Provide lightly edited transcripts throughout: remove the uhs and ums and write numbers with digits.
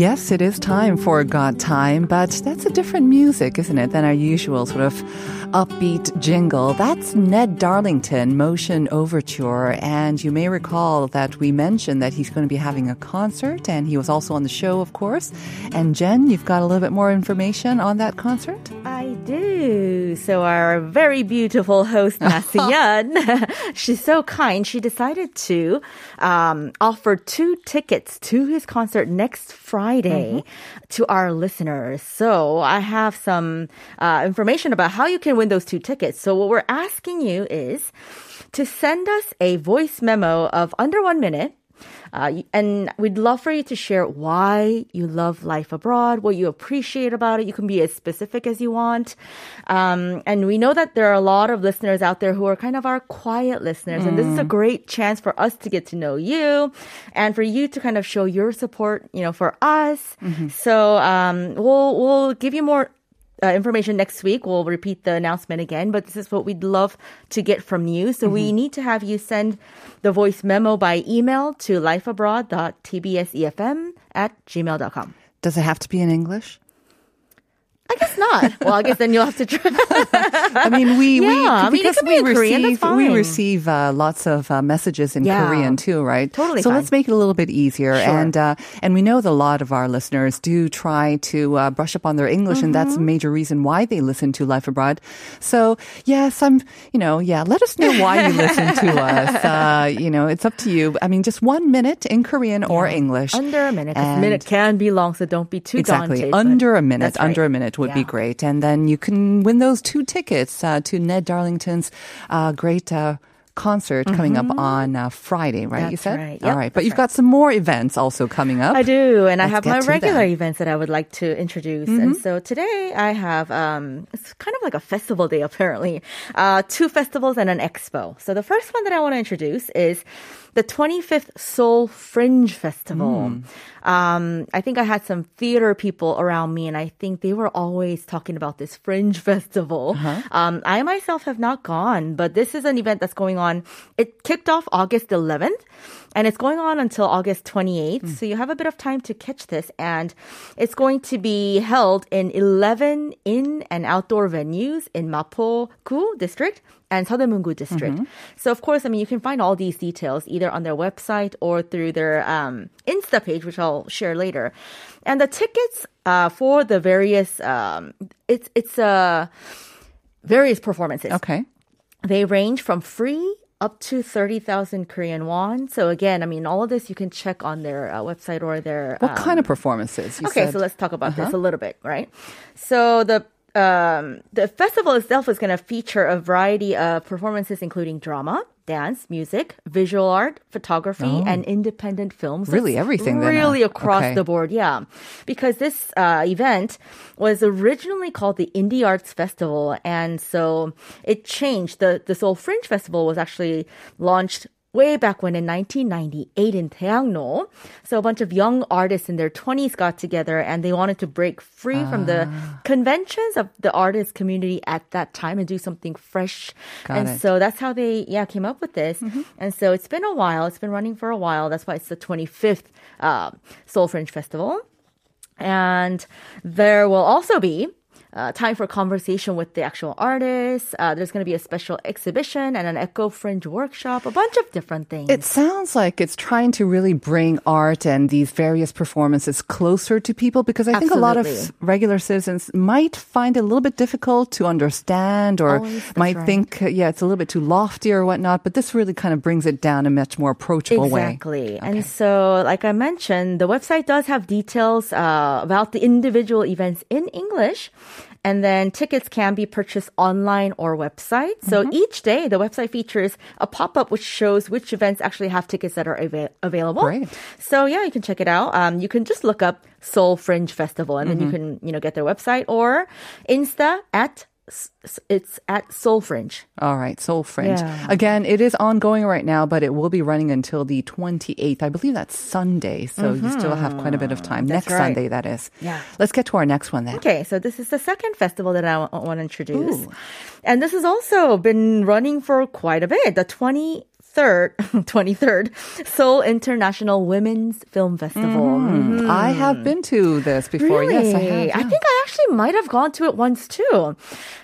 Yes, it is time for Got Time, but that's a different music, isn't it, than our usual sort of upbeat jingle. That's Ned Darlington, Motion Overture, and you may recall that we mentioned that he's going to be having a concert, and he was also on the show, of course. And Jen, you've got a little bit more information on that concert? I do. So our very beautiful host, Nancy Yeun, she's so kind. She decided to offer 2 tickets to his concert next Friday to our listeners. So I have some information about how you can win those 2 tickets. So what we're asking you is to send us a voice memo of under 1 minute. And we'd love for you to share why you love life abroad, what you appreciate about it. You can be as specific as you want. And we know that there are a lot of listeners out there who are kind of our quiet listeners. And this is a great chance for us to get to know you and for you to kind of show your support, you know, for us. So we'll give you more information next week. We'll repeat the announcement again, but this is what we'd love to get from you. So we need to have you send the voice memo by email to lifeabroad.tbsefm@gmail.com. Does it have to be in English? I guess not. Well, I guess then you'll have to try. I mean, we receive lots of messages in Korean too, right? Totally. So fine. Let's make it a little bit easier. Sure. And we know that a lot of our listeners do try to brush up on their English, and that's a major reason why they listen to Life Abroad. So yes, let us know why you listen to us. It's up to you. I mean, just 1 minute in Korean or English. Under a minute. A minute can be long, so don't be too daunted. Exactly. Under a minute would be great. And then you can win those 2 tickets to Ned Darlington's great concert coming up on Friday, right? That's you said? Right. Yep, all right. But you've got some more events also coming up. I do. And I have my regular events that I would like to introduce. And so today I have, it's kind of like a festival day apparently, 2 festivals and an expo. So the first one that I want to introduce is the 25th Seoul Fringe Festival. I think I had some theater people around me, and I think they were always talking about this Fringe Festival. I myself have not gone, but this is an event that's going on. It kicked off August 11th, and it's going on until August 28th. So you have a bit of time to catch this, and it's going to be held in 11 in- and outdoor venues in Mapo-gu district and Mungu district. So of course, I mean, you can find all these details either on their website or through their Insta page, which I'll share later. And the tickets for the various various performances. Okay. They range from free up to 30,000 Korean won. So again, I mean, all of this you can check on their website or their... What kind of performances? So let's talk about this a little bit, right? So the festival itself is going to feature a variety of performances, including drama, dance, music, visual art, photography, and independent films. Really, everything. Really across the board, yeah. Because this event was originally called the Indie Arts Festival, and so it changed. The Seoul Fringe Festival was actually launched way back when in 1998 in Taeyang-no. So a bunch of young artists in their 20s got together, and they wanted to break free from the conventions of the artist community at that time and do something fresh. So that's how they came up with this. And so it's been a while. It's been running for a while. That's why it's the 25th Seoul Fringe Festival. And there will also be time for conversation with the actual artists. There's going to be a special exhibition and an eco-fringe workshop, a bunch of different things. It sounds like it's trying to really bring art and these various performances closer to people, because I think a lot of regular citizens might find it a little bit difficult to understand, or think, it's a little bit too lofty or whatnot, but this really kind of brings it down a much more approachable way. Exactly. Okay. And so, like I mentioned, the website does have details about the individual events in English. And then tickets can be purchased online or website. So each day, the website features a pop-up which shows which events actually have tickets that are available. Great. So yeah, you can check it out. You can just look up Seoul Fringe Festival, and then you can, you know, get their website or Insta at it's at Seoul Fringe. All right, Seoul Fringe. Yeah. Again, it is ongoing right now, but it will be running until the 28th. I believe that's Sunday, so you still have quite a bit of time. That's next right. Sunday, that is. Yeah. Let's get to our next one then. Okay, so this is the second festival that I want to introduce. Ooh. And this has also been running for quite a bit. The 23rd Seoul International Women's Film Festival. I have been to this before. Really? Yes, I have. Yeah. I think I actually might have gone to it once too.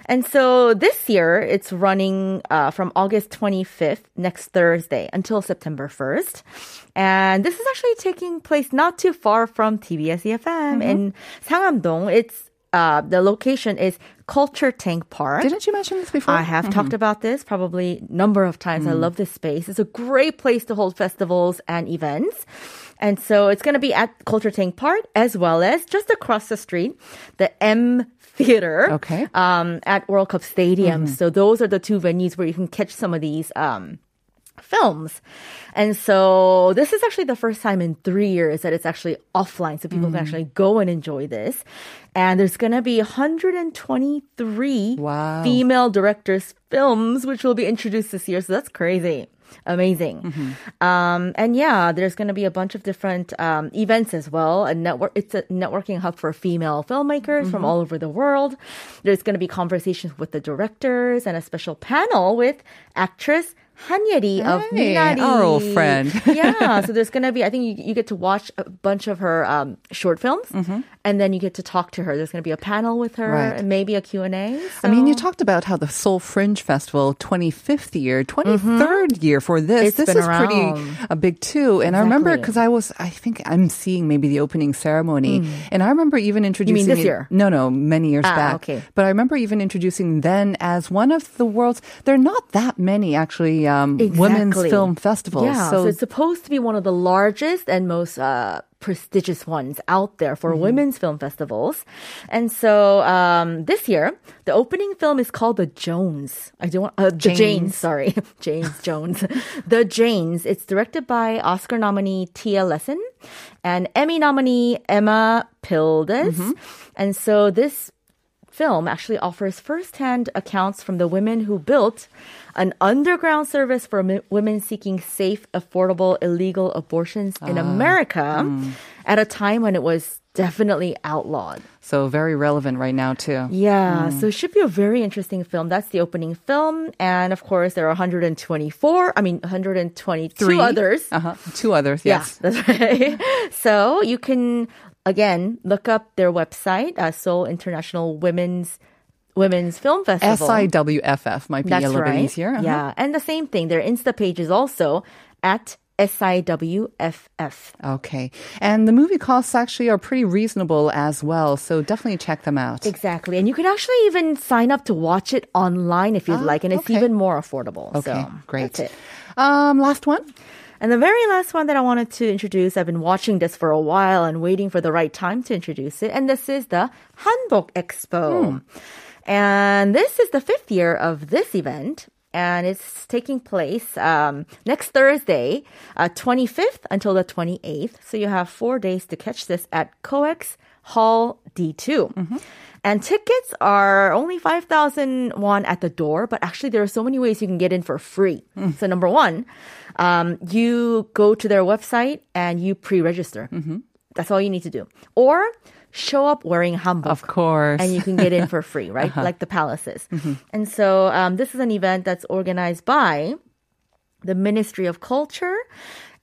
And so this year, it's running from August 25th, next Thursday, until September 1st. And this is actually taking place not too far from TBS EFM in Sangam-dong. It's the location is Culture Tank Park. Didn't you mention this before? I have talked about this probably a number of times. I love this space. It's a great place to hold festivals and events. And so it's going to be at Culture Tank Park, as well as just across the street, the M Theater at World Cup Stadium. So those are the two venues where you can catch some of these films. And so this is actually the first time in 3 years that it's actually offline, so people can actually go and enjoy this. And there's going to be 123 female directors' films, which will be introduced this year. So that's crazy. Amazing. And yeah, there's going to be a bunch of different events as well. It's a networking hub for female filmmakers from all over the world. There's going to be conversations with the directors and a special panel with actress Han-Yeri of Minari. Our old friend. Yeah, so there's going to be, I think you get to watch a bunch of her short films, and then you get to talk to her. There's going to be a panel with her, and maybe a Q&A. So. I mean, you talked about how the Seoul Fringe Festival, 25th year, 23rd year for this. It's this is around. Pretty big too. And I remember, because I think I'm seeing maybe the opening ceremony. And I remember even introducing... You mean this year? No, many years back. Okay. But I remember even introducing then as one of the world's... There are not that many, actually, women's film festivals. Yeah, so it's supposed to be one of the largest and most prestigious ones out there for women's film festivals. And so this year, the opening film is called The Jones. The Janes. It's directed by Oscar nominee Tia Lesin and Emmy nominee Emma Pildes. And so this film actually offers firsthand accounts from the women who built an underground service for women seeking safe, affordable, illegal abortions in America at a time when it was definitely outlawed. So very relevant right now too. Yeah, so it should be a very interesting film. That's the opening film. And of course, there are 122 others. Two others, yes. Yeah, that's right. So you can... Again, look up their website, Seoul International Women's Film Festival. SIWFF might be a little bit easier. Yeah, and the same thing. Their Insta page is also at SIWFF. Okay. And the movie costs actually are pretty reasonable as well, so definitely check them out. Exactly. And you can actually even sign up to watch it online if you'd like, and it's even more affordable. Okay, so great. That's it. Last one. And the very last one that I wanted to introduce, I've been watching this for a while and waiting for the right time to introduce it, and this is the Hanbok Expo. And this is the 5th year of this event, and it's taking place next Thursday, 25th until the 28th. So you have 4 days to catch this at COEX Hall D2. And tickets are only 5,000 won at the door, but actually there are so many ways you can get in for free. So number one, you go to their website and you pre-register. That's all you need to do. Or show up wearing hanbok. Of course. And you can get in for free, right? Like the palaces. And so this is an event that's organized by the Ministry of Culture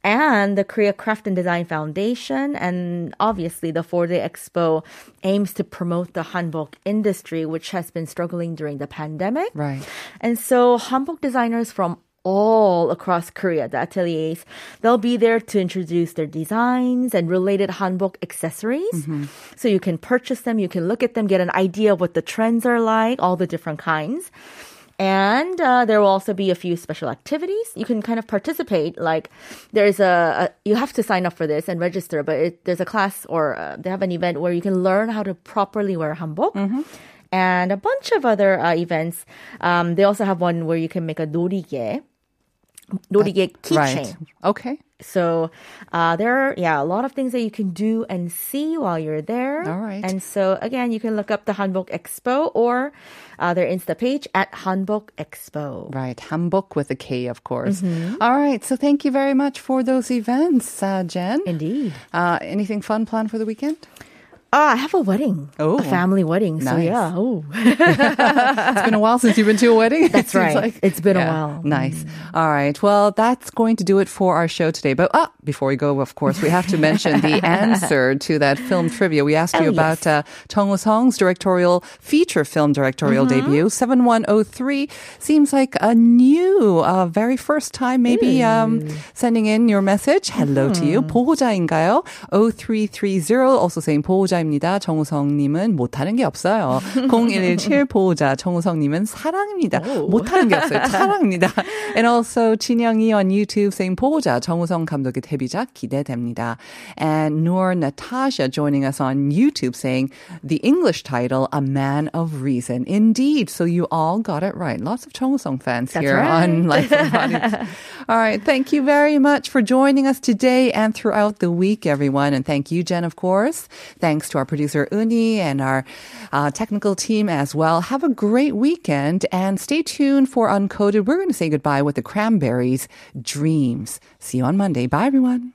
and the Korea Craft and Design Foundation. And obviously, the 4-day expo aims to promote the hanbok industry, which has been struggling during the pandemic. Right. And so hanbok designers from all across Korea, the ateliers, they'll be there to introduce their designs and related hanbok accessories. So you can purchase them, you can look at them, get an idea of what the trends are like, all the different kinds. And there will also be a few special activities. You can kind of participate. Like there's you have to sign up for this and register, but there's a class or they have an event where you can learn how to properly wear hanbok. and a bunch of other events. They also have one where you can make a norige keychain. Right. Okay. So there are, a lot of things that you can do and see while you're there. All right. And so, again, you can look up the Hanbok Expo or their Insta page at Hanbok Expo. Right. Hanbok with a K, of course. Mm-hmm. All right. So thank you very much for those events, Jen. Indeed. Anything fun planned for the weekend? I have a wedding. Oh. A family wedding. Nice. So, yeah. Oh. It's been a while since you've been to a wedding. That's right. It's been a while. Nice. All right. Well, that's going to do it for our show today. But before we go, of course, we have to mention the answer to that film trivia. We asked you about Jung Woo Sung's feature film directorial debut, 7103. Seems like a new, very first time maybe sending in your message. Hello to you. 보호자인가요? 0330. Also saying 보호자 입니다. 정우성님은 못하는 게 없어요. 0117 보호자 정우성님은 사랑입니다. Oh. 못하는 게 없어요. 사랑입니다. And also 진영이 on YouTube saying 보호자 정우성 감독의 데뷔작 기대됩니다. And Noor Natasha joining us on YouTube saying the English title A Man of Reason. Indeed. So you all got it right. Lots of 정우성 fans That's here right. on Life and Bodies. All right. Thank you very much for joining us today and throughout the week, everyone. And thank you, Jen, of course. Thanks to our producer, Uni, and our technical team as well. Have a great weekend and stay tuned for Uncoded. We're going to say goodbye with the Cranberries' Dreams. See you on Monday. Bye, everyone.